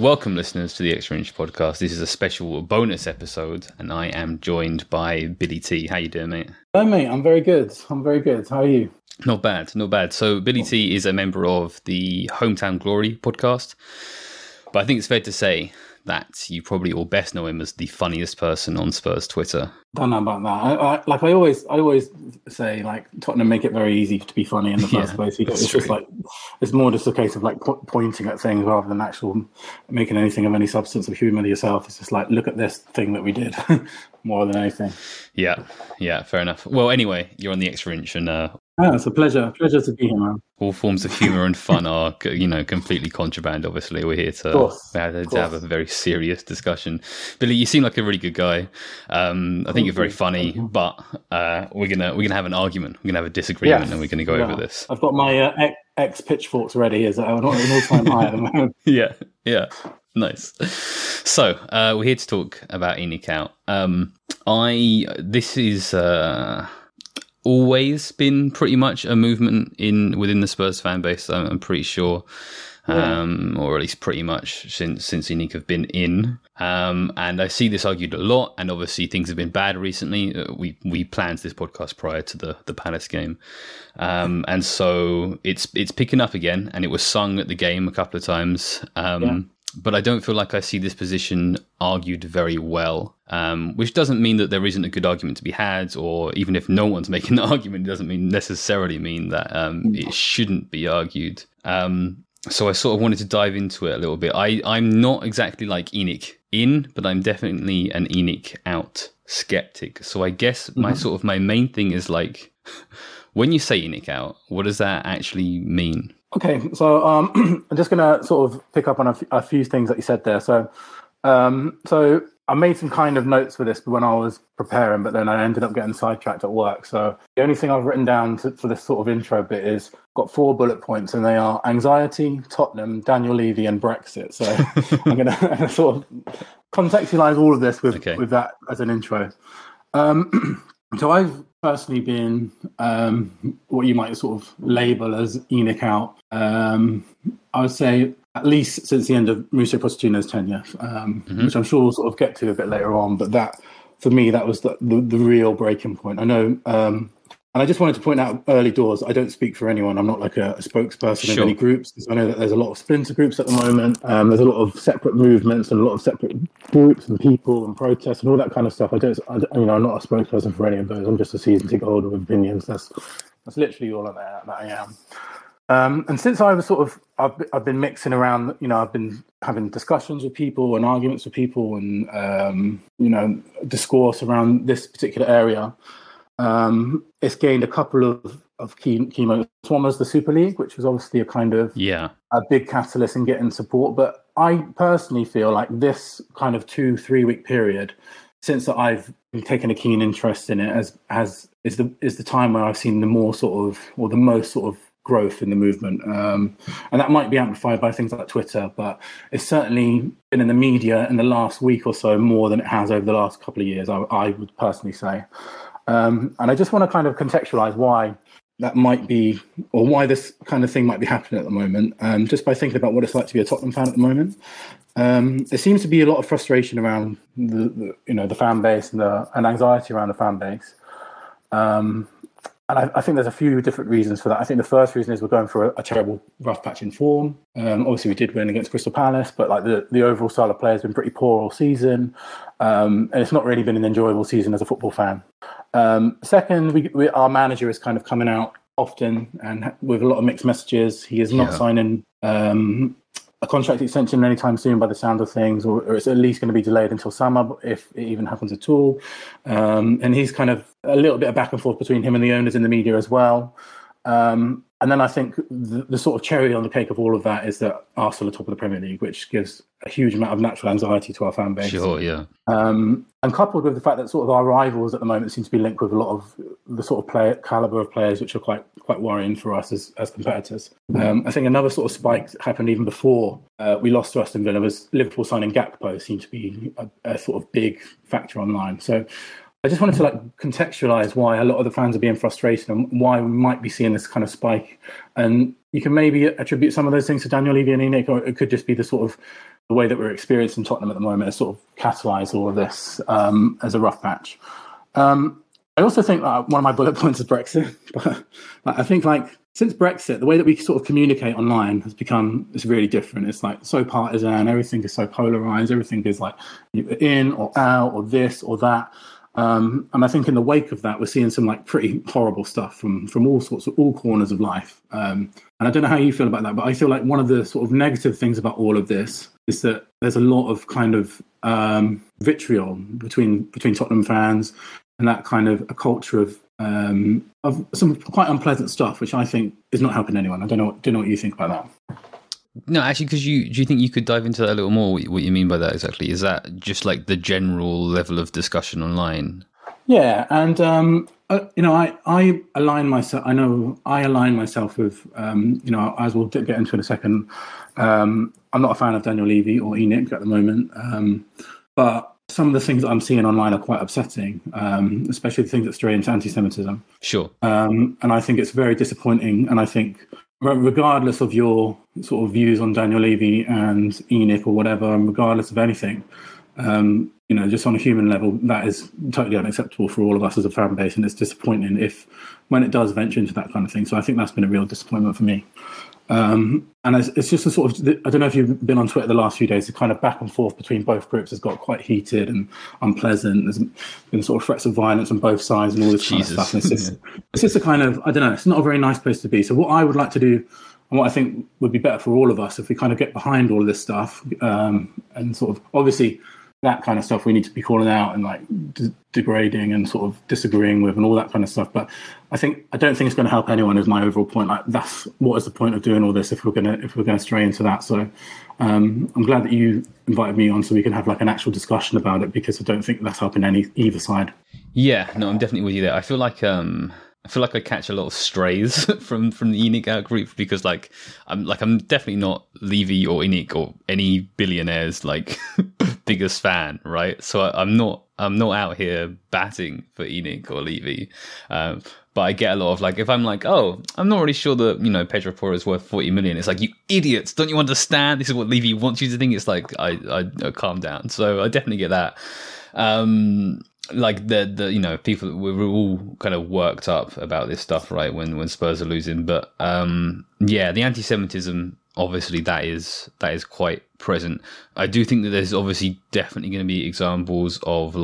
Welcome, listeners, to the Extra Inch podcast. This is a special bonus episode, and I am joined by Billie T. How you doing, mate? Hi, mate. I'm very good. How are you? Not bad. So Billie T is a member of the Hometown Glory podcast, but I think it's fair to say that you probably all best know him as the funniest person on Spurs Twitter. Don't know about that. I always say, like, Tottenham make it very easy to be funny in the first place. Because it's true. Just like it's more just a case of like pointing at things rather than actual making anything of any substance of humour yourself. It's just like, look at this thing that we did, more than anything. Yeah, fair enough. Well, anyway, you're on the Extra Inch, and it's a pleasure to be here, man. All forms of humour and fun are, completely contraband. Obviously, we're here to have a very serious discussion. Billie, you seem like a really good guy. I think you're very funny, but we're gonna have an argument. We're gonna have a disagreement, and we're gonna go over this. I've got my ex pitchforks ready. Is that I'm not an all-time high at the moment? Yeah, nice. So we're here to talk about ENIC out. This is always been pretty much a movement within the Spurs fan base. I'm pretty sure. Or at least pretty much since ENIC have been in. And I see this argued a lot, and obviously things have been bad recently. We planned this podcast prior to the Palace game. And so it's picking up again, and it was sung at the game a couple of times. But I don't feel like I see this position argued very well, which doesn't mean that there isn't a good argument to be had, or even if no one's making the argument, it doesn't necessarily mean that it shouldn't be argued. So I sort of wanted to dive into it a little bit. I'm not exactly like ENIC in, but I'm definitely an ENIC out skeptic. So I guess my main thing is, like, when you say ENIC out, what does that actually mean? Okay, so I'm just going to sort of pick up on a few things that you said there. So, I made some kind of notes for this when I was preparing, but then I ended up getting sidetracked at work. So the only thing I've written down for this sort of intro bit is got 4 bullet points, and they are anxiety, Tottenham, Daniel Levy, and Brexit. So I'm going to sort of contextualize all of this with that as an intro. So I've personally been what you might sort of label as ENIC out. I would say at least since the end of Mauricio Pochettino's tenure, which I'm sure we'll sort of get to a bit later on. But that, for me, that was the real breaking point. I know, and I just wanted to point out early doors, I don't speak for anyone. I'm not like a spokesperson in any groups, because I know that there's a lot of splinter groups at the moment. There's a lot of separate movements and a lot of separate groups and people and protests and all that kind of stuff. I'm not a spokesperson for any of those. I'm just a season ticket holder with opinions. That's literally all that I am. And since I was I've been mixing around, I've been having discussions with people and arguments with people and, discourse around this particular area. It's gained a couple of of key moments. One was the Super League, which was obviously a kind of a big catalyst in getting support. But I personally feel like this kind of 2-3 week period since that I've taken a keen interest in it is the time where I've seen the more sort of, or the most sort of, growth in the movement, and that might be amplified by things like Twitter, but it's certainly been in the media in the last week or so more than it has over the last couple of years, I would personally say. And I just want to kind of contextualize why that might be, or why this kind of thing might be happening at the moment, just by thinking about what it's like to be a Tottenham fan at the moment. There seems to be a lot of frustration around the fan base and anxiety around the fan base. And I think there's a few different reasons for that. I think the first reason is we're going through a terrible rough patch in form. Obviously, we did win against Crystal Palace, but like the overall style of play has been pretty poor all season. And it's not really been an enjoyable season as a football fan. Second, our manager is kind of coming out often and with a lot of mixed messages. He is not signing a contract extension anytime soon by the sound of things, or it's at least going to be delayed until summer, if it even happens at all. And he's kind of a little bit of back and forth between him and the owners in the media as well. And then I think the sort of cherry on the cake of all of that is that Arsenal are top of the Premier League, which gives a huge amount of natural anxiety to our fan base. Sure, yeah. And coupled with the fact that sort of our rivals at the moment seem to be linked with a lot of the sort of calibre of players, which are quite worrying for us as competitors. I think another sort of spike happened even before we lost to Aston Villa was Liverpool signing Gakpo seemed to be a sort of big factor online. So I just wanted to contextualise why a lot of the fans are being frustrated and why we might be seeing this kind of spike. And you can maybe attribute some of those things to Daniel Levy and ENIC, or it could just be the sort of the way that we're experiencing Tottenham at the moment has sort of catalysed all of this as a rough patch. I also think one of my bullet points is Brexit. But I think since Brexit, the way that we sort of communicate online has become, it's really different. It's so partisan, everything is so polarised, everything is you're in or out or this or that. And I think in the wake of that, we're seeing some pretty horrible stuff from all corners of life. And I don't know how you feel about that, but I feel like one of the sort of negative things about all of this is that there's a lot of kind of vitriol between Tottenham fans and that kind of a culture of some quite unpleasant stuff, which I think is not helping anyone. I don't know what you think about that. No, actually, because do you think you could dive into that a little more? What you mean by that exactly? Is that just the general level of discussion online? Yeah, and I align myself with as we'll get into in a second. I'm not a fan of Daniel Levy or ENIC at the moment, but some of the things that I'm seeing online are quite upsetting, especially the things that stray into anti-Semitism. Sure, and I think it's very disappointing, and I think, regardless of your sort of views on Daniel Levy and ENIC or whatever, and regardless of anything, just on a human level, that is totally unacceptable for all of us as a fan base, and it's disappointing when it does venture into that kind of thing. So I think that's been a real disappointment for me. And it's just a sort of, I don't know if you've been on Twitter the last few days, the kind of back and forth between both groups has got quite heated and unpleasant. There's been sort of threats of violence on both sides and all this kind of stuff. And it's just a kind of, I don't know, it's not a very nice place to be. So what I would like to do, and what I think would be better for all of us, if we kind of get behind all of this stuff, and sort of, obviously, that kind of stuff we need to be calling out and degrading and sort of disagreeing with and all that kind of stuff. But I don't think it's going to help anyone is my overall point. That's what is the point of doing all this if we're going to stray into that. So I'm glad that you invited me on so we can have an actual discussion about it, because I don't think that's helping either side. Yeah, no, I'm definitely with you there. I feel like I catch a lot of strays from the ENIC out group, because I'm definitely not Levy or ENIC or any billionaires biggest fan, right? So I'm not out here batting for ENIC or Levy, but I get a lot of if I'm I'm not really sure that Pedro Porro is worth 40 million. It's you idiots, don't you understand? This is what Levy wants you to think. It's I calm down. So I definitely get that. The people, we're all kind of worked up about this stuff, right? When Spurs are losing, but the anti-Semitism, obviously that is quite present. I do think that there's obviously definitely going to be examples of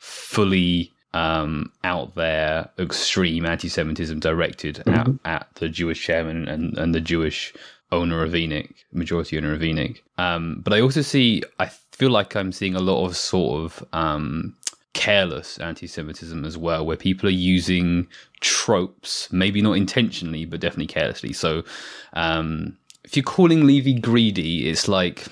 fully out there extreme anti-Semitism directed at the Jewish chairman and the Jewish majority owner of ENIC. But I also see, I feel like I'm seeing a lot of sort of careless anti-Semitism as well, where people are using tropes, maybe not intentionally, but definitely carelessly. So if you're calling Levy greedy, it's like,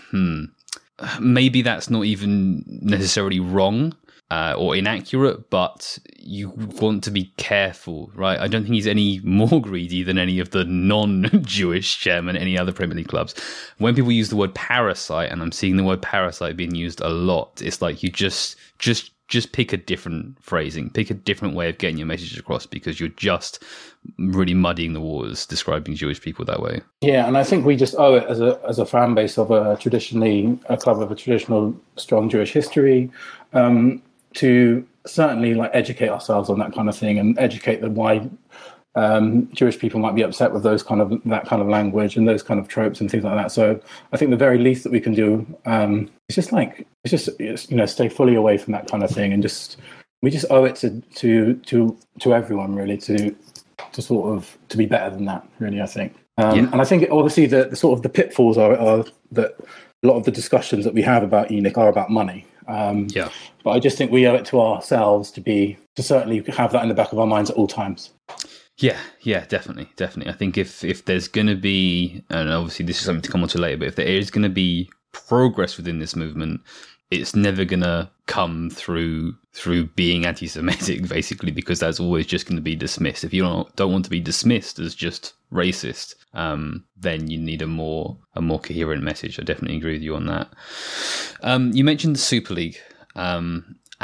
maybe that's not even necessarily wrong or inaccurate, but you want to be careful, right? I don't think he's any more greedy than any of the non-Jewish chairman, any other Premier League clubs. When people use the word parasite, and I'm seeing the word parasite being used a lot, it's like you just pick a different phrasing, pick a different way of getting your message across, because you're just really muddying the waters describing Jewish people that way. Yeah, and I think we just owe it as a fan base of a club of a traditional strong Jewish history to certainly like educate ourselves on that kind of thing, and educate them why Jewish people might be upset with that kind of language and those kind of tropes and things like that. So I think the very least that we can do is just stay fully away from that kind of thing, and we owe it to everyone really to be better than that, really, I think. And I think obviously the sort of the pitfalls are that a lot of the discussions that we have about ENIC are about money. But I just think we owe it to ourselves to certainly have that in the back of our minds at all times. Yeah, definitely. I think if there's going to be, and obviously this is something to come on to later, but if there is going to be progress within this movement, it's never going to come through being anti-Semitic, basically, because that's always just going to be dismissed. If you don't want to be dismissed as just racist, then you need a more coherent message. I definitely agree with you on that. You mentioned the Super League.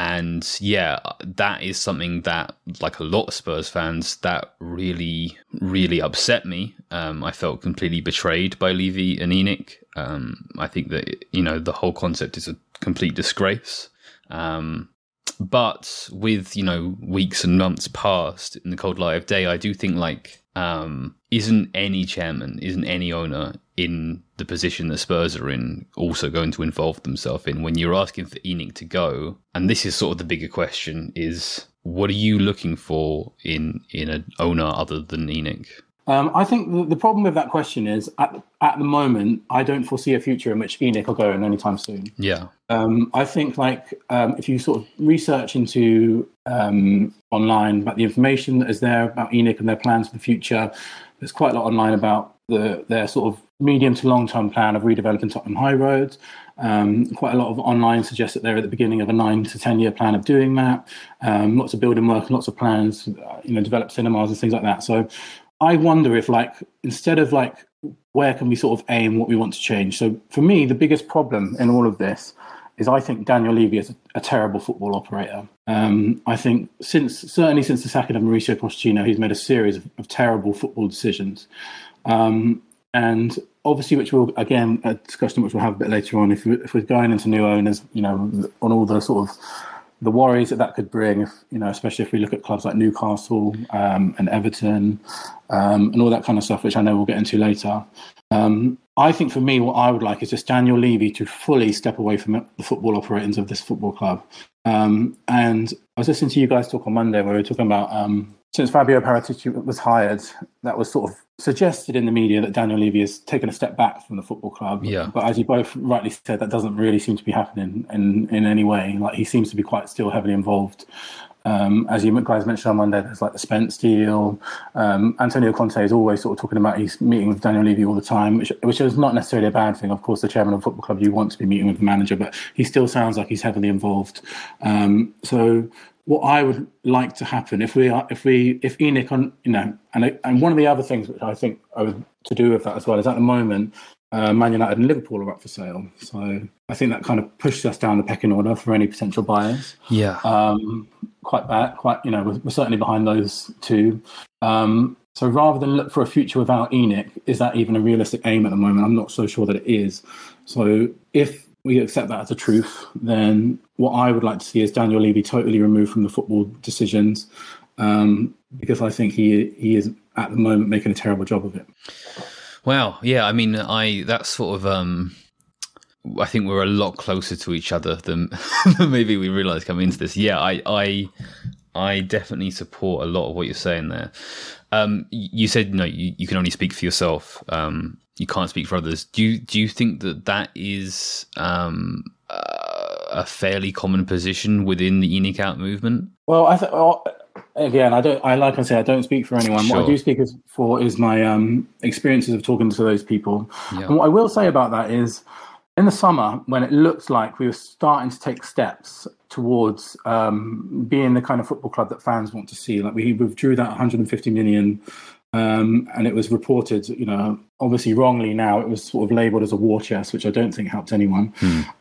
And yeah, that is something that, like a lot of Spurs fans, that really, really upset me. I felt completely betrayed by Levy and ENIC. I think that, the whole concept is a complete disgrace. But with, weeks and months past, in the cold light of day, I do think isn't any chairman, isn't any owner in the position that Spurs are in also going to involve themselves in when you're asking for ENIC to go? And this is sort of the bigger question, is what are you looking for in an owner other than ENIC? I think the problem with that question is at the moment, I don't foresee a future in which ENIC will go in anytime soon. Yeah. I think if you sort of research into online about the information that is there about ENIC and their plans for the future, there's quite a lot online about their sort of medium to long-term plan of redeveloping Tottenham High Road. Quite a lot of online suggests that they're at the beginning of a 9 to 10 year plan of doing that. Lots of building work, lots of plans, develop cinemas and things like that. So I wonder if instead of where can we sort of aim what we want to change? So for me, the biggest problem in all of this is I think Daniel Levy is a terrible football operator. I think since the sacking of Mauricio Pochettino, he's made a series of terrible football decisions. And obviously, which will, again, a discussion which we'll have a bit later on, if we're going into new owners, on all the sort of the worries that could bring, especially if we look at clubs like Newcastle and Everton and all that kind of stuff, which I know we'll get into later. I think for me, what I would like is just Daniel Levy to fully step away from the football operations of this football club. And I was listening to you guys talk on Monday where we were talking about since Fabio Paratici was hired, that was sort of suggested in the media that Daniel Levy has taken a step back from the football club. Yeah. But as you both rightly said, that doesn't really seem to be happening in any way. He seems to be quite still heavily involved. As you guys mentioned on Monday, there's the Spence deal. Antonio Conte is always sort of talking about he's meeting with Daniel Levy all the time, which is not necessarily a bad thing. Of course, the chairman of a football club, you want to be meeting with the manager, but he still sounds like he's heavily involved. So what I would like to happen if ENIC on, and one of the other things which I think I would to do with that as well is at the moment, Man United and Liverpool are up for sale. So I think that kind of pushes us down the pecking order for any potential buyers. Yeah. Quite bad, we're certainly behind those two. So rather than look for a future without ENIC, is that even a realistic aim at the moment? I'm not so sure that it is. So if we accept that as a truth, then what I would like to see is Daniel Levy totally removed from the football decisions, because I think he is at the moment making a terrible job of it. Wow. Yeah. I mean, I think we're a lot closer to each other than maybe we realised coming into this. Yeah. I definitely support a lot of what you're saying there. You said, you can only speak for yourself. You can't speak for others. Do you think that is a fairly common position within the ENIC out movement? Well, I don't speak for anyone. Sure. What I do speak for is my experiences of talking to those people. Yeah. And what I will say about that is, in the summer, when it looked like we were starting to take steps towards being the kind of football club that fans want to see, like we withdrew that 150 million, and it was reported, obviously wrongly now, it was sort of labelled as a war chest, which I don't think helped anyone.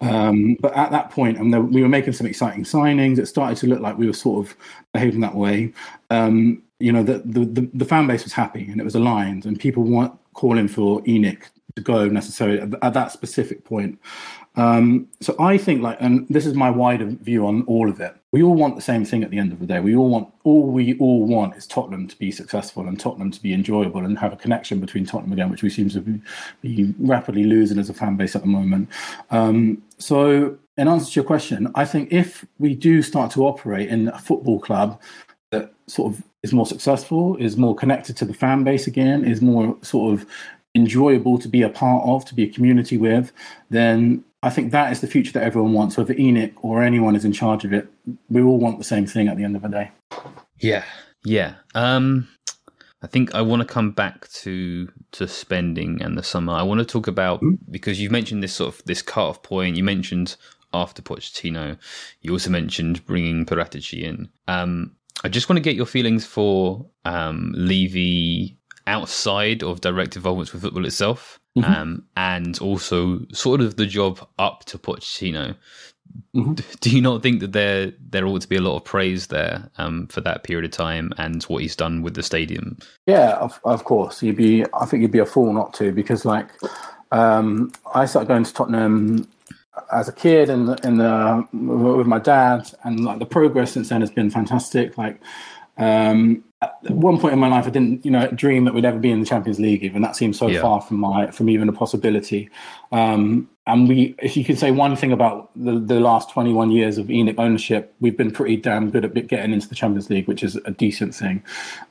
But at that point, we were making some exciting signings. It started to look like we were sort of behaving that way. The fan base was happy and it was aligned, and people weren't calling for ENIC to go necessarily at that specific point. So I think, and this is my wider view on all of it, we all want the same thing at the end of the day. We all want is Tottenham to be successful and Tottenham to be enjoyable and have a connection between Tottenham again, which we seem to be rapidly losing as a fan base at the moment. So in answer to your question, I think if we do start to operate in a football club that sort of is more successful, is more connected to the fan base again, is more sort of enjoyable to be a part of, to be a community with, then I think that is the future that everyone wants. Whether ENIC or anyone is in charge of it, we all want the same thing at the end of the day. Yeah. I think I want to come back to spending and the summer. I want to talk about, because you've mentioned this sort of this cut-off point, you mentioned after Pochettino, you also mentioned bringing Paratici in. I just want to get your feelings for Levy outside of direct involvement with football itself, and also sort of the job up to Pochettino. Do you not think that there ought to be a lot of praise there for that period of time and what he's done with the stadium? Yeah, of course. I think you'd be a fool not to, because I started going to Tottenham as a kid with my dad, and the progress since then has been fantastic. At one point in my life, I didn't, dream that we'd ever be in the Champions League. Even that seemed so far from even a possibility. And if you could say one thing about the last 21 years of ENIC ownership, we've been pretty damn good at getting into the Champions League, which is a decent thing,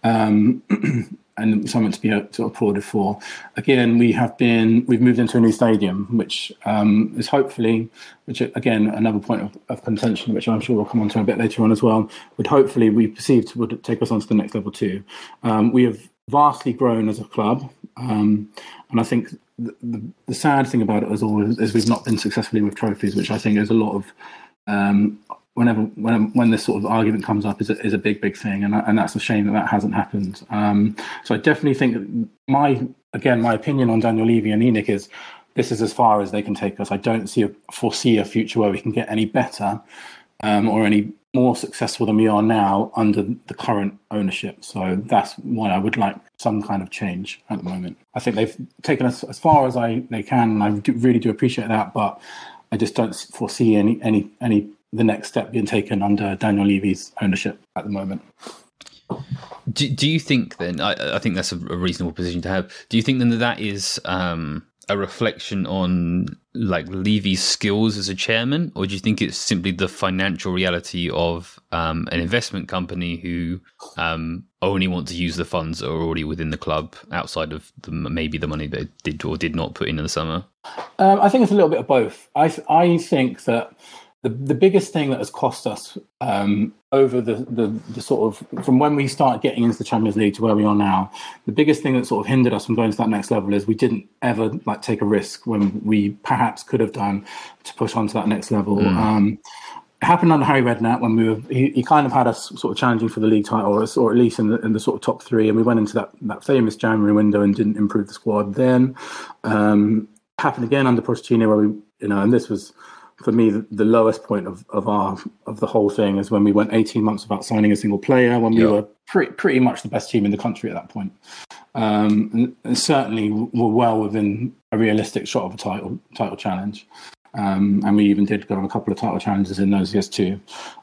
and something to be applauded for. Again, we've moved into a new stadium, which is hopefully, which again, another point of contention, which I'm sure we'll come on to a bit later on as well, would hopefully we perceived would take us on to the next level too. We have vastly grown as a club. And I think the sad thing about it as always is we've not been successful with trophies, which I think is a lot of, when this sort of argument comes up, is a big, big thing. And that's a shame that hasn't happened. So I definitely think that my opinion on Daniel Levy and ENIC is this is as far as they can take us. I don't foresee a future where we can get any better or any more successful than we are now under the current ownership. So that's why I would like some kind of change at the moment. I think they've taken us as far as they can, and I really do appreciate that, but I just don't foresee any the next step being taken under Daniel Levy's ownership at the moment. Do you think then, I think that's a reasonable position to have, do you think then that is a reflection on Levy's skills as a chairman, or do you think it's simply the financial reality of an investment company who only want to use the funds that are already within the club outside of maybe the money they did or did not put in the summer? I think it's a little bit of both. I think that the biggest thing that has cost us over the sort of, from when we started getting into the Champions League to where we are now, the biggest thing that sort of hindered us from going to that next level is we didn't ever take a risk when we perhaps could have done to push on to that next level. It happened under Harry Redknapp when he kind of had us sort of challenging for the league title, or at least in the sort of top three, and we went into that famous January window and didn't improve the squad then. Happened again under Pochettino where we, and this was, for me, the lowest point of the whole thing is when we went 18 months without signing a single player, when we were pretty much the best team in the country at that point. And certainly were well within a realistic shot of a title challenge. And we even did go on a couple of title challenges in those years too.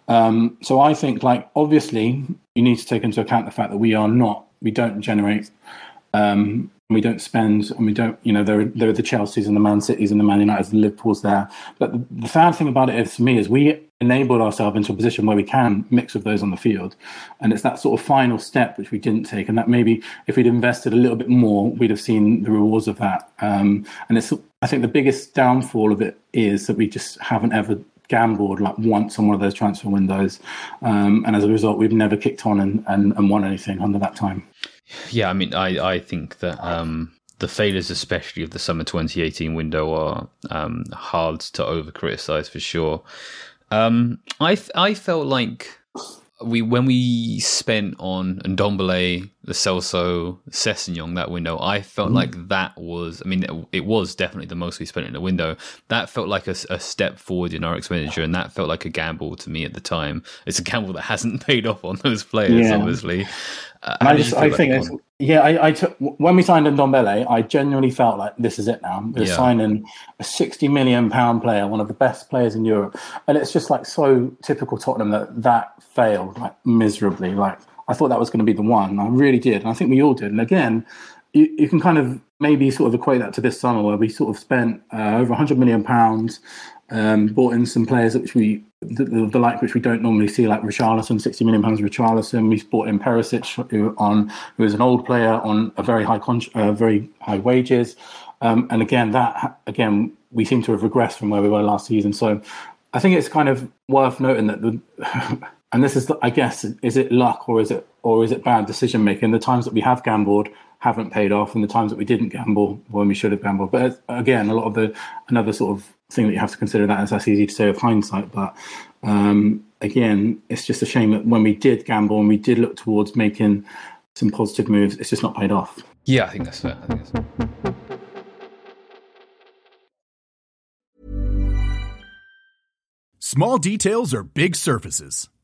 So I think, obviously, you need to take into account the fact that we don't generate... we don't spend, and we don't, there are the Chelseas and the Man Cities and the Man Uniteds and the Liverpools there. But the sad thing about it is, for me, is we enabled ourselves into a position where we can mix with those on the field. And it's that sort of final step which we didn't take. And that maybe if we'd invested a little bit more, we'd have seen the rewards of that. And I think the biggest downfall of it is that we just haven't ever gambled like once on one of those transfer windows. And as a result, we've never kicked on and won anything under that time. Yeah, I mean, I think that the failures, especially of the summer 2018 window, are hard to over-criticise for sure. I felt like when we spent on Ndombele, the Celso, Sessegnon, that window, I felt like that was, I mean, it was definitely the most we spent in the window. That felt like a step forward in our expenditure, and that felt like a gamble to me at the time. It's a gamble that hasn't paid off on those players, obviously. I took when we signed Ndombele, I genuinely felt like this is it now. We're signing a £60 million player, one of the best players in Europe, and it's just like so typical Tottenham that failed like miserably. Like I thought that was going to be the one. I really did, and I think we all did. And again, you can kind of maybe sort of equate that to this summer where we sort of spent over £100 million. Bought in some players which the like which we don't normally see, like Richarlison, £60 million Richarlison. We bought in Perisic, who is an old player on a very high wages, and again we seem to have regressed from where we were last season. So I think it's kind of worth noting that and this is, I guess, is it luck or is it bad decision making? The times that we have gambled haven't paid off, and the times that we didn't gamble when we should have gambled. But again, a lot of another sort of thing that you have to consider that, as that's easy to say with hindsight, but again, it's just a shame that when we did gamble and we did look towards making some positive moves, it's just not paid off. Yeah, I think that's fair. Small details are big surfaces.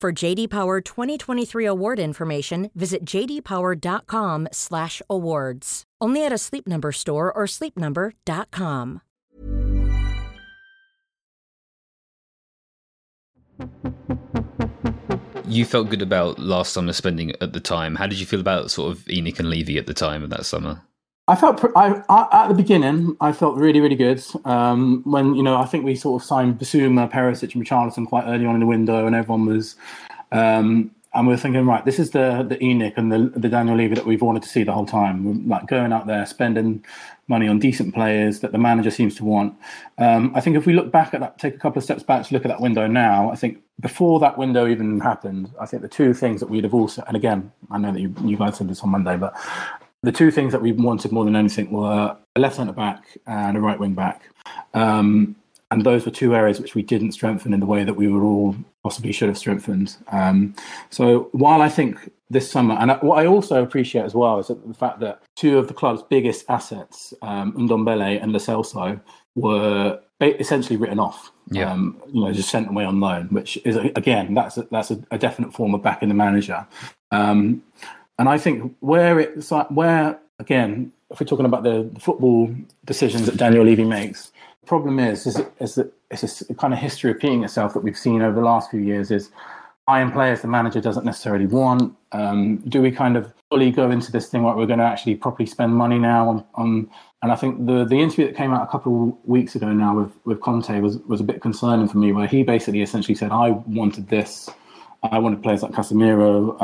For JD Power 2023 award information, visit jdpower.com/awards. Only at a Sleep Number store or sleepnumber.com. You felt good about last summer spending at the time. How did you feel about sort of ENIC and Levy at the time of that summer? I felt at the beginning, I felt really, really good. When, you know, I think we sort of signed Bissouma, Perisic and Richarlison quite early on in the window, and everyone was, and we were thinking, right, this is the ENIC and the Daniel Levy that we've wanted to see the whole time. We're like going out there, spending money on decent players that the manager seems to want. I think if we look back at that, take a couple of steps back to look at that window now, I think before that window even happened, I think the two things that we'd have also, and again, I know that you guys said this on Monday, but the two things that we wanted more than anything were a left centre back and a right wing back. And those were two areas which we didn't strengthen in the way that we were all possibly should have strengthened. So while I think this summer, and what I also appreciate as well is that the fact that two of the club's biggest assets, Ndombele and Lo Celso, were essentially written off, just sent away on loan, which is, again, that's a definite form of backing the manager. And I think where again, if we're talking about the football decisions that Daniel Levy makes, problem is that it's a kind of history repeating itself that we've seen over the last few years is buying players the manager doesn't necessarily want. Do we kind of fully go into this thing where we're going to actually properly spend money now on and I think the interview that came out a couple of weeks ago now with Conte was a bit concerning for me, where he basically essentially said, I wanted players like Casemiro,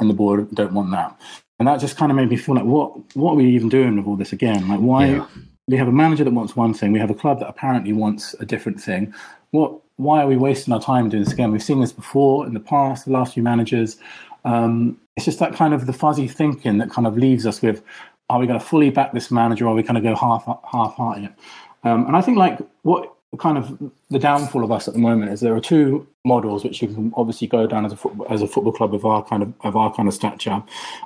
and the board don't want that. And that just kind of made me feel like, what are we even doing with all this again? Like, why... Yeah. We have a manager that wants one thing. We have a club that apparently wants a different thing. Why are we wasting our time doing this again? We've seen this before in the past, the last few managers. It's just that kind of the fuzzy thinking that kind of leaves us with, are we going to fully back this manager or are we going to go half-hearted? And I think like what kind of the downfall of us at the moment is there are two models which you can obviously go down as a football club of our kind of stature,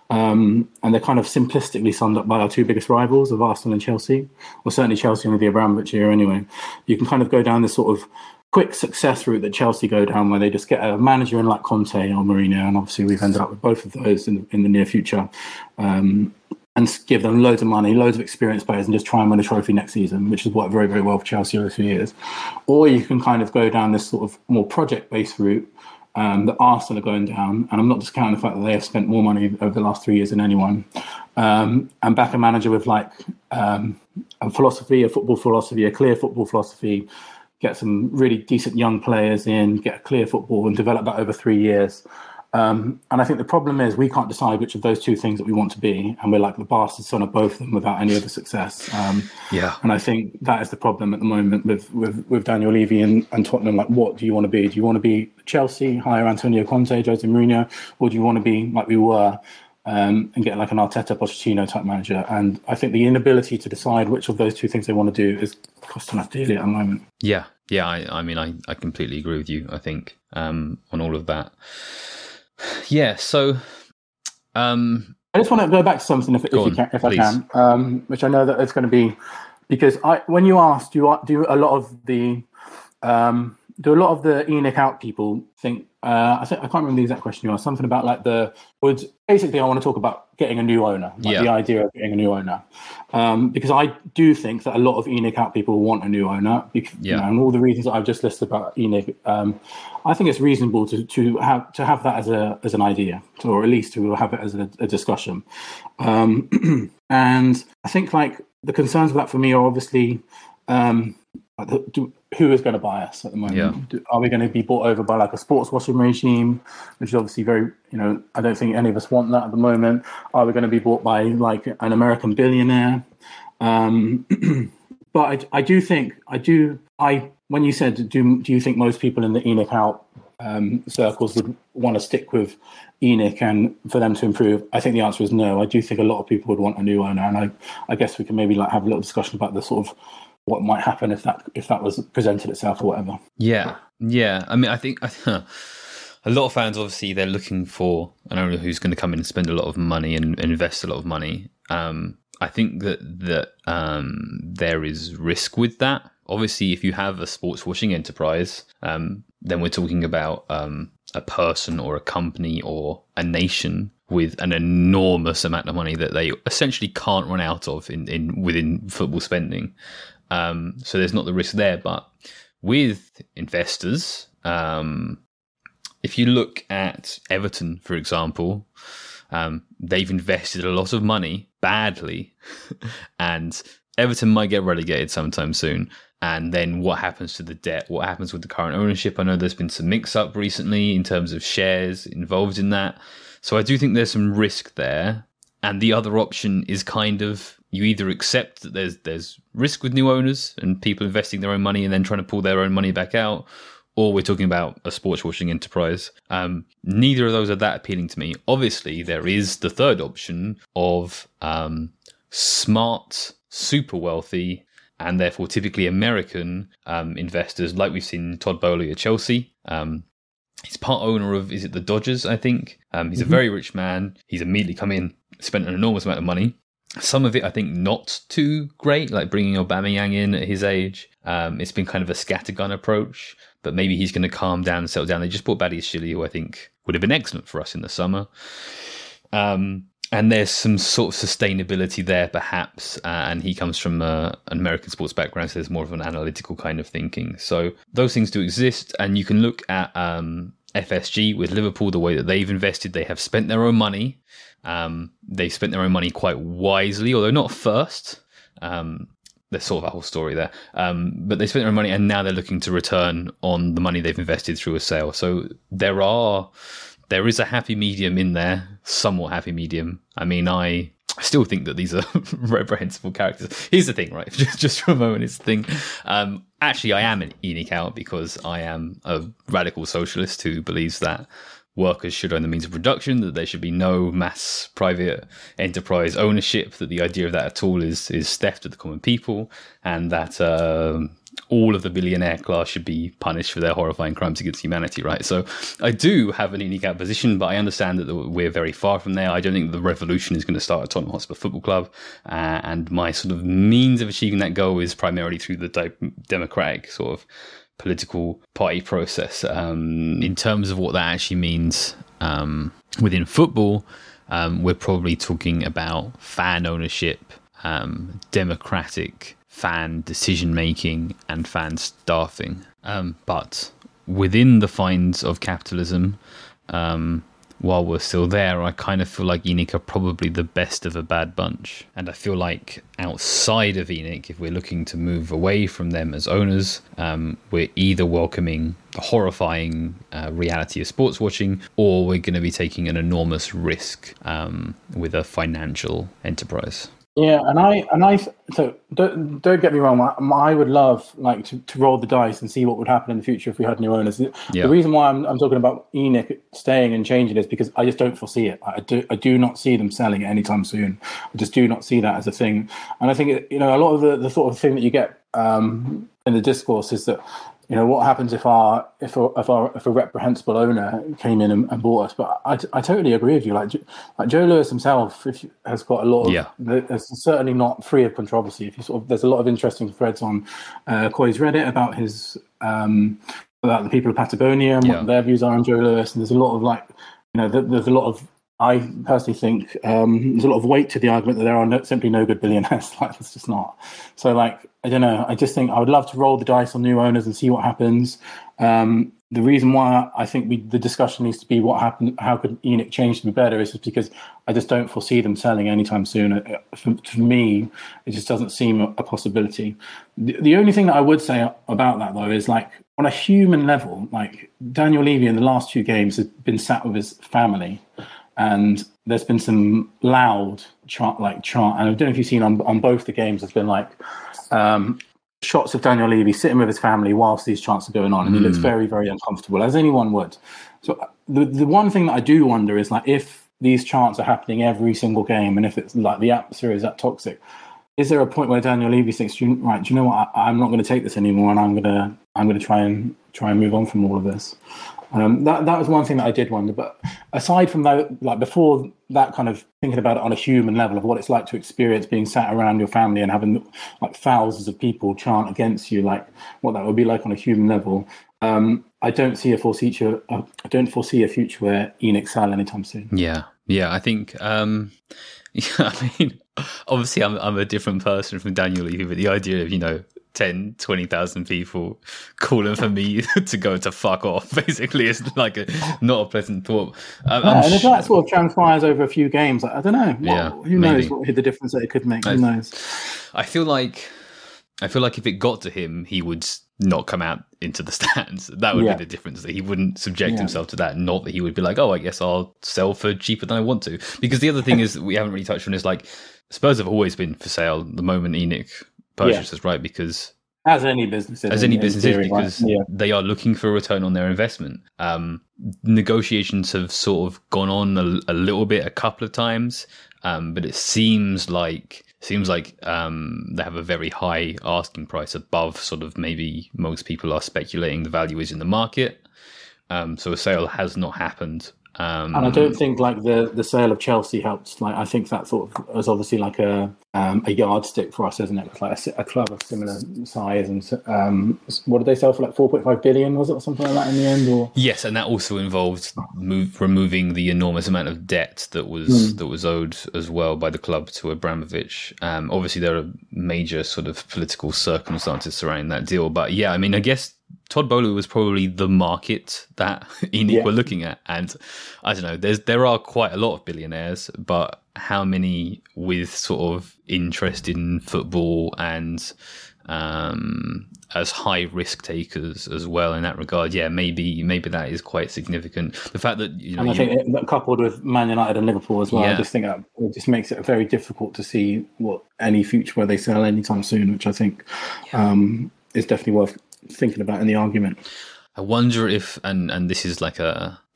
and they're kind of simplistically summed up by our two biggest rivals of Arsenal and Chelsea, or certainly Chelsea with the Abramovich era. Anyway, you can kind of go down this sort of quick success route that Chelsea go down, where they just get a manager in like Conte or Mourinho, and obviously we've ended up with both of those in the near future. And give them loads of money, loads of experienced players, and just try and win a trophy next season, which is what very, very well for Chelsea over a few years. Or you can kind of go down this sort of more project-based route that Arsenal are going down, and I'm not discounting the fact that they have spent more money over the last 3 years than anyone, and back a manager with like a philosophy, a football philosophy, a clear football philosophy, get some really decent young players in, get a clear football and develop that over 3 years. And I think the problem is we can't decide which of those two things that we want to be, and we're like the bastard son of both of them without any other success. And I think that is the problem at the moment with Daniel Levy and Tottenham. Like, what do you want to be? Do you want to be Chelsea, hire Antonio Conte, Jose Mourinho, or do you want to be like we were and get like an Arteta, Pochettino type manager? And I think the inability to decide which of those two things they want to do is costing us dearly at the moment. Yeah. I mean, I completely agree with you, I think, on all of that. Yeah, so I just want to go back to something if I can, which I know that it's going to be, because when you asked, do a lot of the ENIC out people think I can't remember the exact question you asked, something about like basically I want to talk about getting a new owner, the idea of getting a new owner, because I do think that a lot of ENIC out people want a new owner, and all the reasons that I've just listed about ENIC, I think it's reasonable to have that as an idea, or at least to have it as a discussion, and I think like the concerns about that for me are obviously who is going to buy us at the moment? Are we going to be bought over by like a sports washing regime, which is obviously very, I don't think any of us want that at the moment. Are we going to be bought by like an American billionaire? But I do think when you said, do you think most people in the ENIC out circles would want to stick with ENIC and for them to improve? I think the answer is no. I do think a lot of people would want a new owner, and I guess we can maybe like have a little discussion about the sort of what might happen if that was presented itself or whatever. Yeah. I mean, I think a lot of fans, obviously, they're looking for an owner who's going to come in and spend a lot of money and invest a lot of money. I think that there is risk with that. Obviously, if you have a sports washing enterprise, then we're talking about a person or a company or a nation with an enormous amount of money that they essentially can't run out of within football spending. So there's not the risk there, but with investors, if you look at Everton, for example, they've invested a lot of money badly and Everton might get relegated sometime soon. And then what happens to the debt? What happens with the current ownership? I know there's been some mix up recently in terms of shares involved in that. So I do think there's some risk there. And the other option is kind of, you either accept that there's risk with new owners and people investing their own money and then trying to pull their own money back out, or we're talking about a sports washing enterprise. Neither of those are that appealing to me. Obviously, there is the third option of smart, super wealthy, and therefore typically American investors, like we've seen Todd Boehly at Chelsea. He's part owner of, is it the Dodgers, I think? He's a very rich man. He's immediately come in, spent an enormous amount of money. Some of it, I think, not too great, like bringing Aubameyang in at his age. It's been kind of a scattergun approach, but maybe he's going to calm down and settle down. They just bought Badi Ashili, who I think would have been excellent for us in the summer. And there's some sort of sustainability there, perhaps. And he comes from an American sports background, so there's more of an analytical kind of thinking. So those things do exist, and you can look at FSG with Liverpool, the way that they've invested. They have spent their own money. They spent their own money quite wisely, although not first. There's sort of a whole story there. But they spent their own money, and now they're looking to return on the money they've invested through a sale. So there is a happy medium in there, somewhat happy medium. I mean, I still think that these are reprehensible characters. Here's the thing, right? Just for a moment, it's the thing. Actually, I am an ENIC out because I am a radical socialist who believes that workers should own the means of production, that there should be no mass private enterprise ownership, that the idea of that at all is theft of the common people, and that all of the billionaire class should be punished for their horrifying crimes against humanity, right? So I do have an unique position, but I understand that we're very far from there. I don't think the revolution is going to start at Tottenham Hotspur Football Club, and my sort of means of achieving that goal is primarily through the democratic sort of political party process. In terms of what that actually means within football, we're probably talking about fan ownership, democratic fan decision-making and fan staffing. But within the fines of capitalism, while we're still there, I kind of feel like ENIC are probably the best of a bad bunch. And I feel like outside of ENIC, if we're looking to move away from them as owners, we're either welcoming the horrifying reality of sports watching, or we're going to be taking an enormous risk with a financial enterprise. Yeah, so don't get me wrong. I would love to roll the dice and see what would happen in the future if we had new owners. Yeah. The reason why I'm talking about ENIC staying and changing is because I just don't foresee it. I do not see them selling it anytime soon. I just do not see that as a thing. And I think a lot of the sort of thing that you get in the discourse is that, what happens if a reprehensible owner came in and bought us? But I totally agree with you. Like Joe Lewis himself has got a lot of. Yeah. It's certainly not free of controversy. There's a lot of interesting threads on Coy's Reddit about his about the people of Patagonia and what their views are on Joe Lewis. And there's a lot of there's a lot of. I personally think there's a lot of weight to the argument that there are simply no good billionaires. It's just not. So, I don't know. I just think I would love to roll the dice on new owners and see what happens. The reason why I think the discussion needs to be what happened, how could ENIC change to be better, is just because I just don't foresee them selling anytime soon. For me, it just doesn't seem a possibility. The only thing that I would say about that, though, is on a human level, Daniel Levy in the last two games has been sat with his family. And there's been some loud chant. And I don't know if you've seen on both the games, there's been shots of Daniel Levy sitting with his family whilst these chants are going on. And he looks very, very uncomfortable, as anyone would. So the one thing that I do wonder is if these chants are happening every single game and if it's the atmosphere is that toxic, is there a point where Daniel Levy thinks, do you know what, I'm not going to take this anymore, and I'm going to try and move on from all of this? That was one thing that I did wonder. But aside from that, before that, kind of thinking about it on a human level of what it's like to experience being sat around your family and having thousands of people chant against you, what that would be like on a human level. I don't see a future where ENIC sell anytime soon. Yeah. I think. I mean, obviously, I'm a different person from Daniel Levy, but the idea of 10, 20,000 people calling for me to go to fuck off, basically, is not a pleasant thought. And if that sort of transpires over a few games, I don't know. Who knows what the difference that it could make? Who knows? I feel like if it got to him, he would not come out into the stands. That would be the difference, that he wouldn't subject himself to that, not that he would be like, oh, I guess I'll sell for cheaper than I want to. Because the other thing is that we haven't really touched on is Spurs have always been for sale the moment ENIC purchases, right? Because as any business, they are looking for a return on their investment. Negotiations have sort of gone on a little bit, a couple of times, but it seems like they have a very high asking price above sort of maybe most people are speculating the value is in the market. So a sale has not happened. And I don't think the sale of Chelsea helped. I think that sort of was obviously a yardstick for us, isn't it? It's a club of similar size, and what did they sell for? 4.5 billion, was it, or something like that in the end? Or yes, and that also involved removing the enormous amount of debt that was owed as well by the club to Abramovich. Obviously, there are major sort of political circumstances surrounding that deal, but yeah, I mean, I guess Todd Boehly was probably the market that ENIC were looking at. And I don't know, there are quite a lot of billionaires, but how many with sort of interest in football and as high risk takers as well in that regard? Yeah, maybe that is quite significant. The fact that, and I think that coupled with Man United and Liverpool as well, I just think that it just makes it very difficult to see what any future where they sell anytime soon, which I think is definitely worth thinking about in the argument. I wonder if, and this is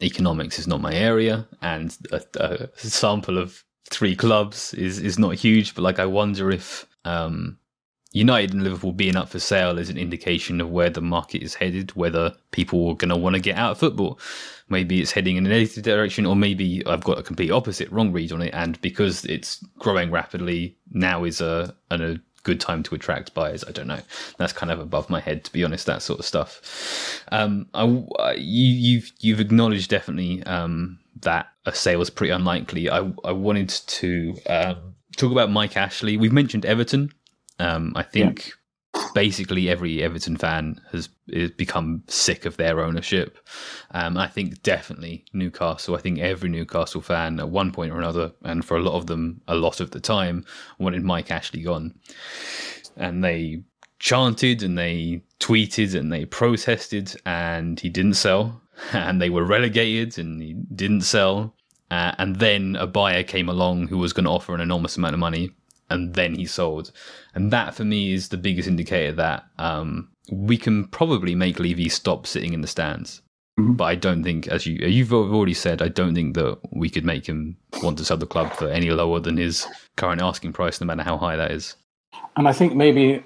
economics is not my area, and a sample of three clubs is not huge, but I wonder if United and Liverpool being up for sale is an indication of where the market is headed, whether people are going to want to get out of football. Maybe it's heading in a negative direction, or maybe I've got a complete opposite, wrong read on it. And because it's growing rapidly, now is a good time to attract buyers. I don't know. That's kind of above my head, to be honest, that sort of stuff. You've acknowledged definitely that a sale is pretty unlikely. I wanted to talk about Mike Ashley. We've mentioned Everton. I think basically every Everton fan has become sick of their ownership. I think definitely Newcastle. I think every Newcastle fan at one point or another, and for a lot of them, a lot of the time, wanted Mike Ashley gone. And they chanted and they tweeted and they protested, and he didn't sell. And they were relegated and he didn't sell. And then a buyer came along who was going to offer an enormous amount of money. And then he sold. And that, for me, is the biggest indicator that we can probably make Levy stop sitting in the stands. Mm-hmm. But I don't think, as you've already said, I don't think that we could make him want to sell the club for any lower than his current asking price, no matter how high that is. And I think maybe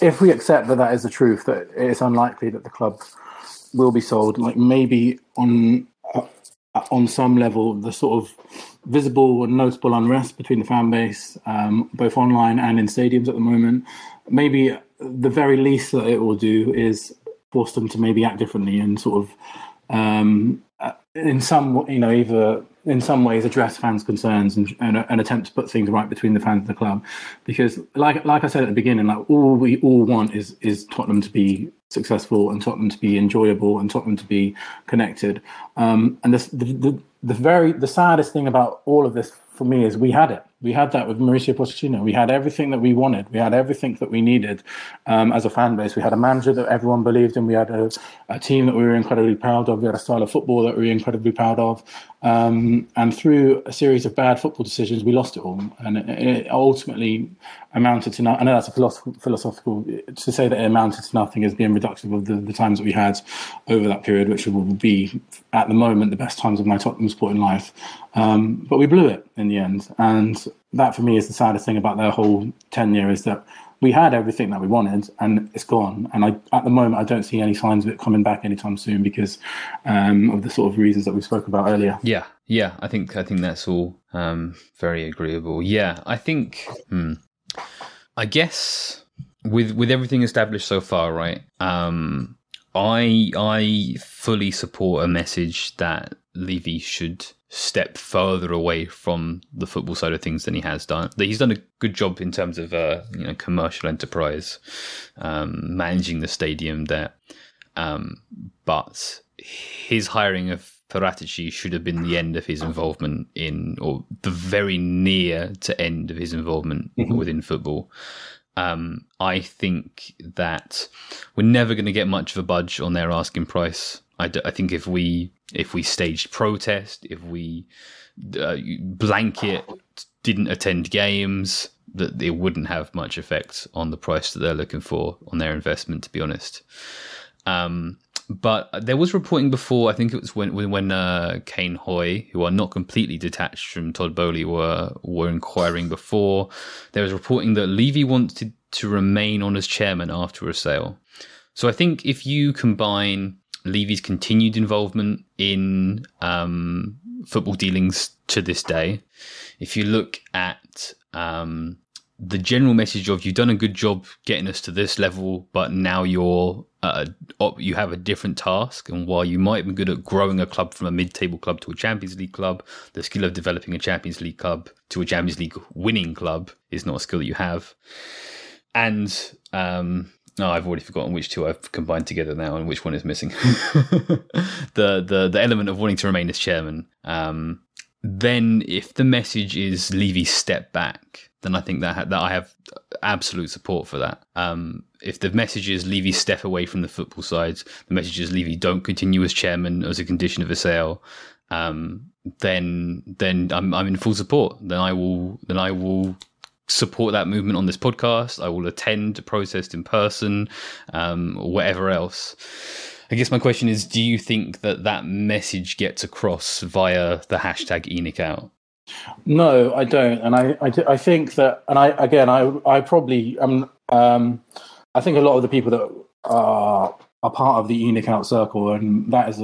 if we accept that that is the truth, that it's unlikely that the club will be sold, like maybe on some level, the sort of visible and noticeable unrest between the fan base, both online and in stadiums at the moment, maybe the very least that it will do is force them to maybe act differently and sort of, either in some ways address fans' concerns and attempt to put things right between the fans and the club. Because like I said at the beginning, like all we all want is Tottenham to be successful and Tottenham to be enjoyable and Tottenham to be connected. And the saddest thing about all of this for me is we had it. We had that with Mauricio Pochettino. We had everything that we wanted. We had everything that we needed as a fan base. We had a manager that everyone believed in. We had a team that we were incredibly proud of. We had a style of football that we were incredibly proud of. And through a series of bad football decisions, we lost it all. And it ultimately amounted to nothing. I know that's a philosophical... To say that it amounted to nothing is being reductive of the times that we had over that period, which will be, at the moment, the best times of my Tottenham supporting life. But we blew it in the end. And that for me is the saddest thing about their whole tenure, is that we had everything that we wanted and it's gone. And at the moment, I don't see any signs of it coming back anytime soon because of the sort of reasons that we spoke about earlier. Yeah. I think that's all very agreeable. Yeah, I think, I guess with everything established so far, right? I fully support a message that Levy should step further away from the football side of things than he has done. That he's done a good job in terms of commercial enterprise, managing the stadium there. But his hiring of Paratici should have been the end of his involvement in, or the very near to end of his involvement within football. I think that we're never going to get much of a budge on their asking price. I think if we staged protest, if we didn't attend games, that it wouldn't have much effect on the price that they're looking for on their investment, to be honest. But there was reporting before, I think it was when Kane Hoy, who are not completely detached from Todd Boehly, were inquiring before. There was reporting that Levy wanted to remain on as chairman after a sale. So I think if you combine Levy's continued involvement in football dealings to this day, if you look at the general message of, you've done a good job getting us to this level, but now you have a different task, and while you might be good at growing a club from a mid-table club to a Champions League club, the skill of developing a Champions League club to a Champions League winning club is not a skill that you have. And I've already forgotten which two I've combined together now and which one is missing. The element of wanting to remain as chairman. Then if the message is Levy step back, then I think that I have absolute support for that. If the message is Levy step away from the football side, the message is Levy don't continue as chairman as a condition of a sale, then I'm in full support. Then I will support that movement on this podcast. I will attend a protest in person, or whatever else. I guess my question is, do you think that message gets across via the hashtag ENIC out? No, I don't. And I think that, and I probably am. I think a lot of the people that are part of the ENIC out circle, and that is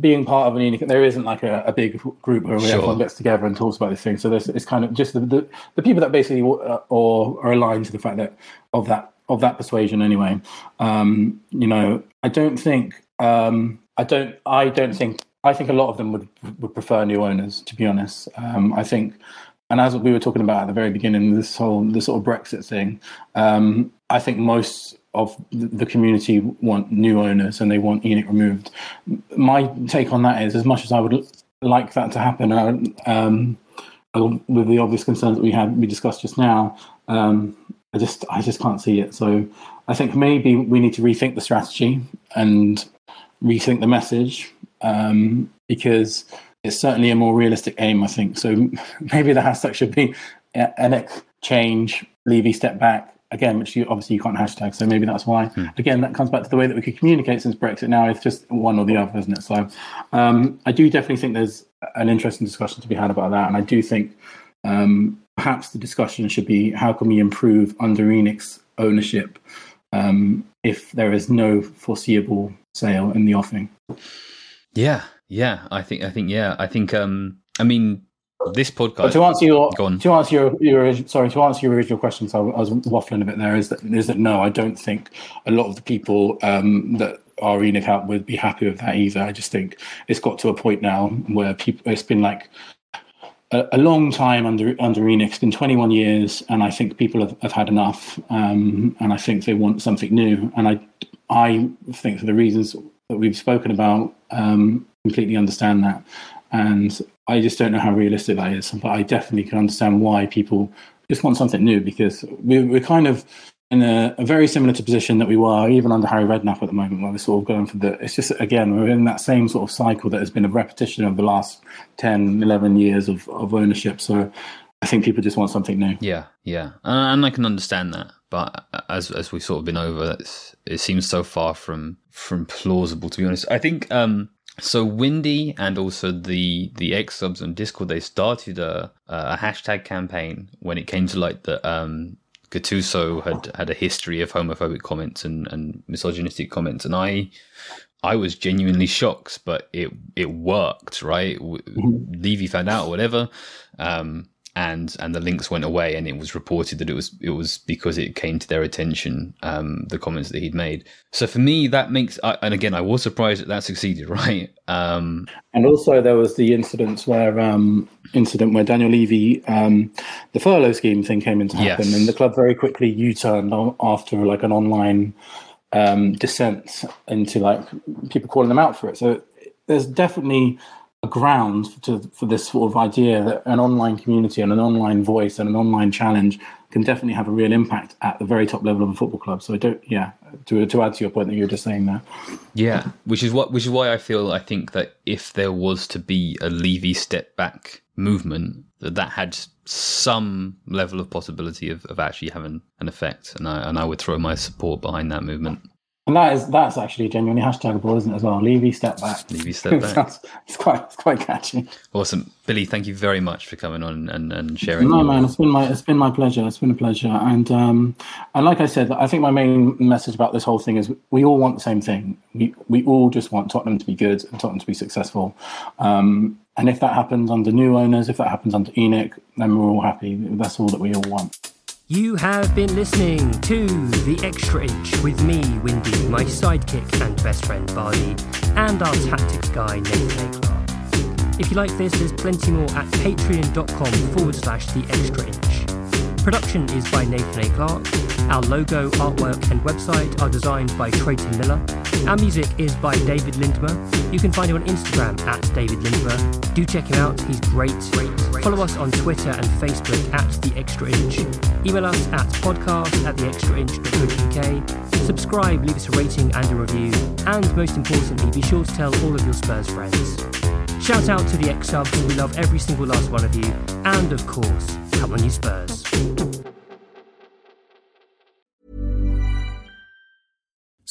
being part of an ENIC, there isn't like a big group where everyone gets together and talks about this thing. So it's kind of just the people that basically or are aligned to the fact that of that persuasion anyway. I think a lot of them would prefer new owners, to be honest. I think, and as we were talking about at the very beginning, this sort of Brexit thing, I think most of the community want new owners and they want ENIC removed. My take on that is, as much as I would like that to happen, with the obvious concerns that we discussed just now, I just can't see it. So I think maybe we need to rethink the strategy and rethink the message. Because it's certainly a more realistic aim, I think. So maybe the hashtag should be ENIC change, Levy step back, again, which you can't hashtag. So maybe that's why. Again, that comes back to the way that we could communicate since Brexit now. It's just one or the other, isn't it? So I do definitely think there's an interesting discussion to be had about that. And I do think perhaps the discussion should be, how can we improve under ENIC's ownership if there is no foreseeable sale in the offing? Yeah. I think. I mean, this podcast. But to answer your original question, so I was waffling a bit there. Is that no? I don't think a lot of the people that are ENIC out would be happy with that either. I just think it's got to a point now where people. It's been like a long time under ENIC. It's been 21 years, and I think people have had enough. And I think they want something new. And I think for the reasons that we've spoken about, completely understand that, and I just don't know how realistic that is, but I definitely can understand why people just want something new, because we're kind of in a very similar to position that we were even under Harry Redknapp at the moment, where we're sort of going for it's just, again, we're in that same sort of cycle that has been a repetition of the last 10, 11 years of ownership. So I think people just want something new. Yeah. And I can understand that. But as we've sort of been over, it seems so far from plausible, to be honest. I think so. Windy and also the X subs on Discord, they started a hashtag campaign when it came to light that Gattuso had a history of homophobic comments and misogynistic comments, and I was genuinely shocked, but it worked, right? Levy found out or whatever. And the links went away, and it was reported that it was because it came to their attention, the comments that he'd made. So for me, that makes, and again, I was surprised that succeeded, right? And also there was the incident where Daniel Levy, the furlough scheme thing came into happen, yes. And the club very quickly U-turned after like an online dissent into like people calling them out for it. So there's definitely a ground for this sort of idea that an online community and an online voice and an online challenge can definitely have a real impact at the very top level of a football club. So I don't, to add to your point that you were just saying there. Yeah, which is why I think that if there was to be a Levy step back movement, that had some level of possibility of actually having an effect, and I would throw my support behind that movement. And that's actually genuinely hashtagable, isn't it, as well? Levy step back. Levy step back. It's quite catchy. Awesome, Billy. Thank you very much for coming on and sharing. No, man, it's been my pleasure. It's been a pleasure. And like I said, I think my main message about this whole thing is we all want the same thing. We all just want Tottenham to be good and Tottenham to be successful. And if that happens under new owners, if that happens under ENIC, then we're all happy. That's all that we all want. You have been listening to The Extra Inch with me, Windy, my sidekick and best friend, Barney, and our tactics guy, Nathan A Clark. If you like this, there's plenty more at patreon.com/The Extra Inch. Production is by Nathan A Clark. Our logo, artwork and website are designed by Creighton Miller. Our music is by David Lindmer. You can find him on Instagram at David Lindmer. Do check him out, he's great. Follow us on Twitter and Facebook at The Extra Inch. Email us at podcast@theextrainch.co.uk. Subscribe, leave us a rating and a review. And most importantly, be sure to tell all of your Spurs friends. Shout out to the X-Subs, we love every single last one of you. And of course, come on you Spurs.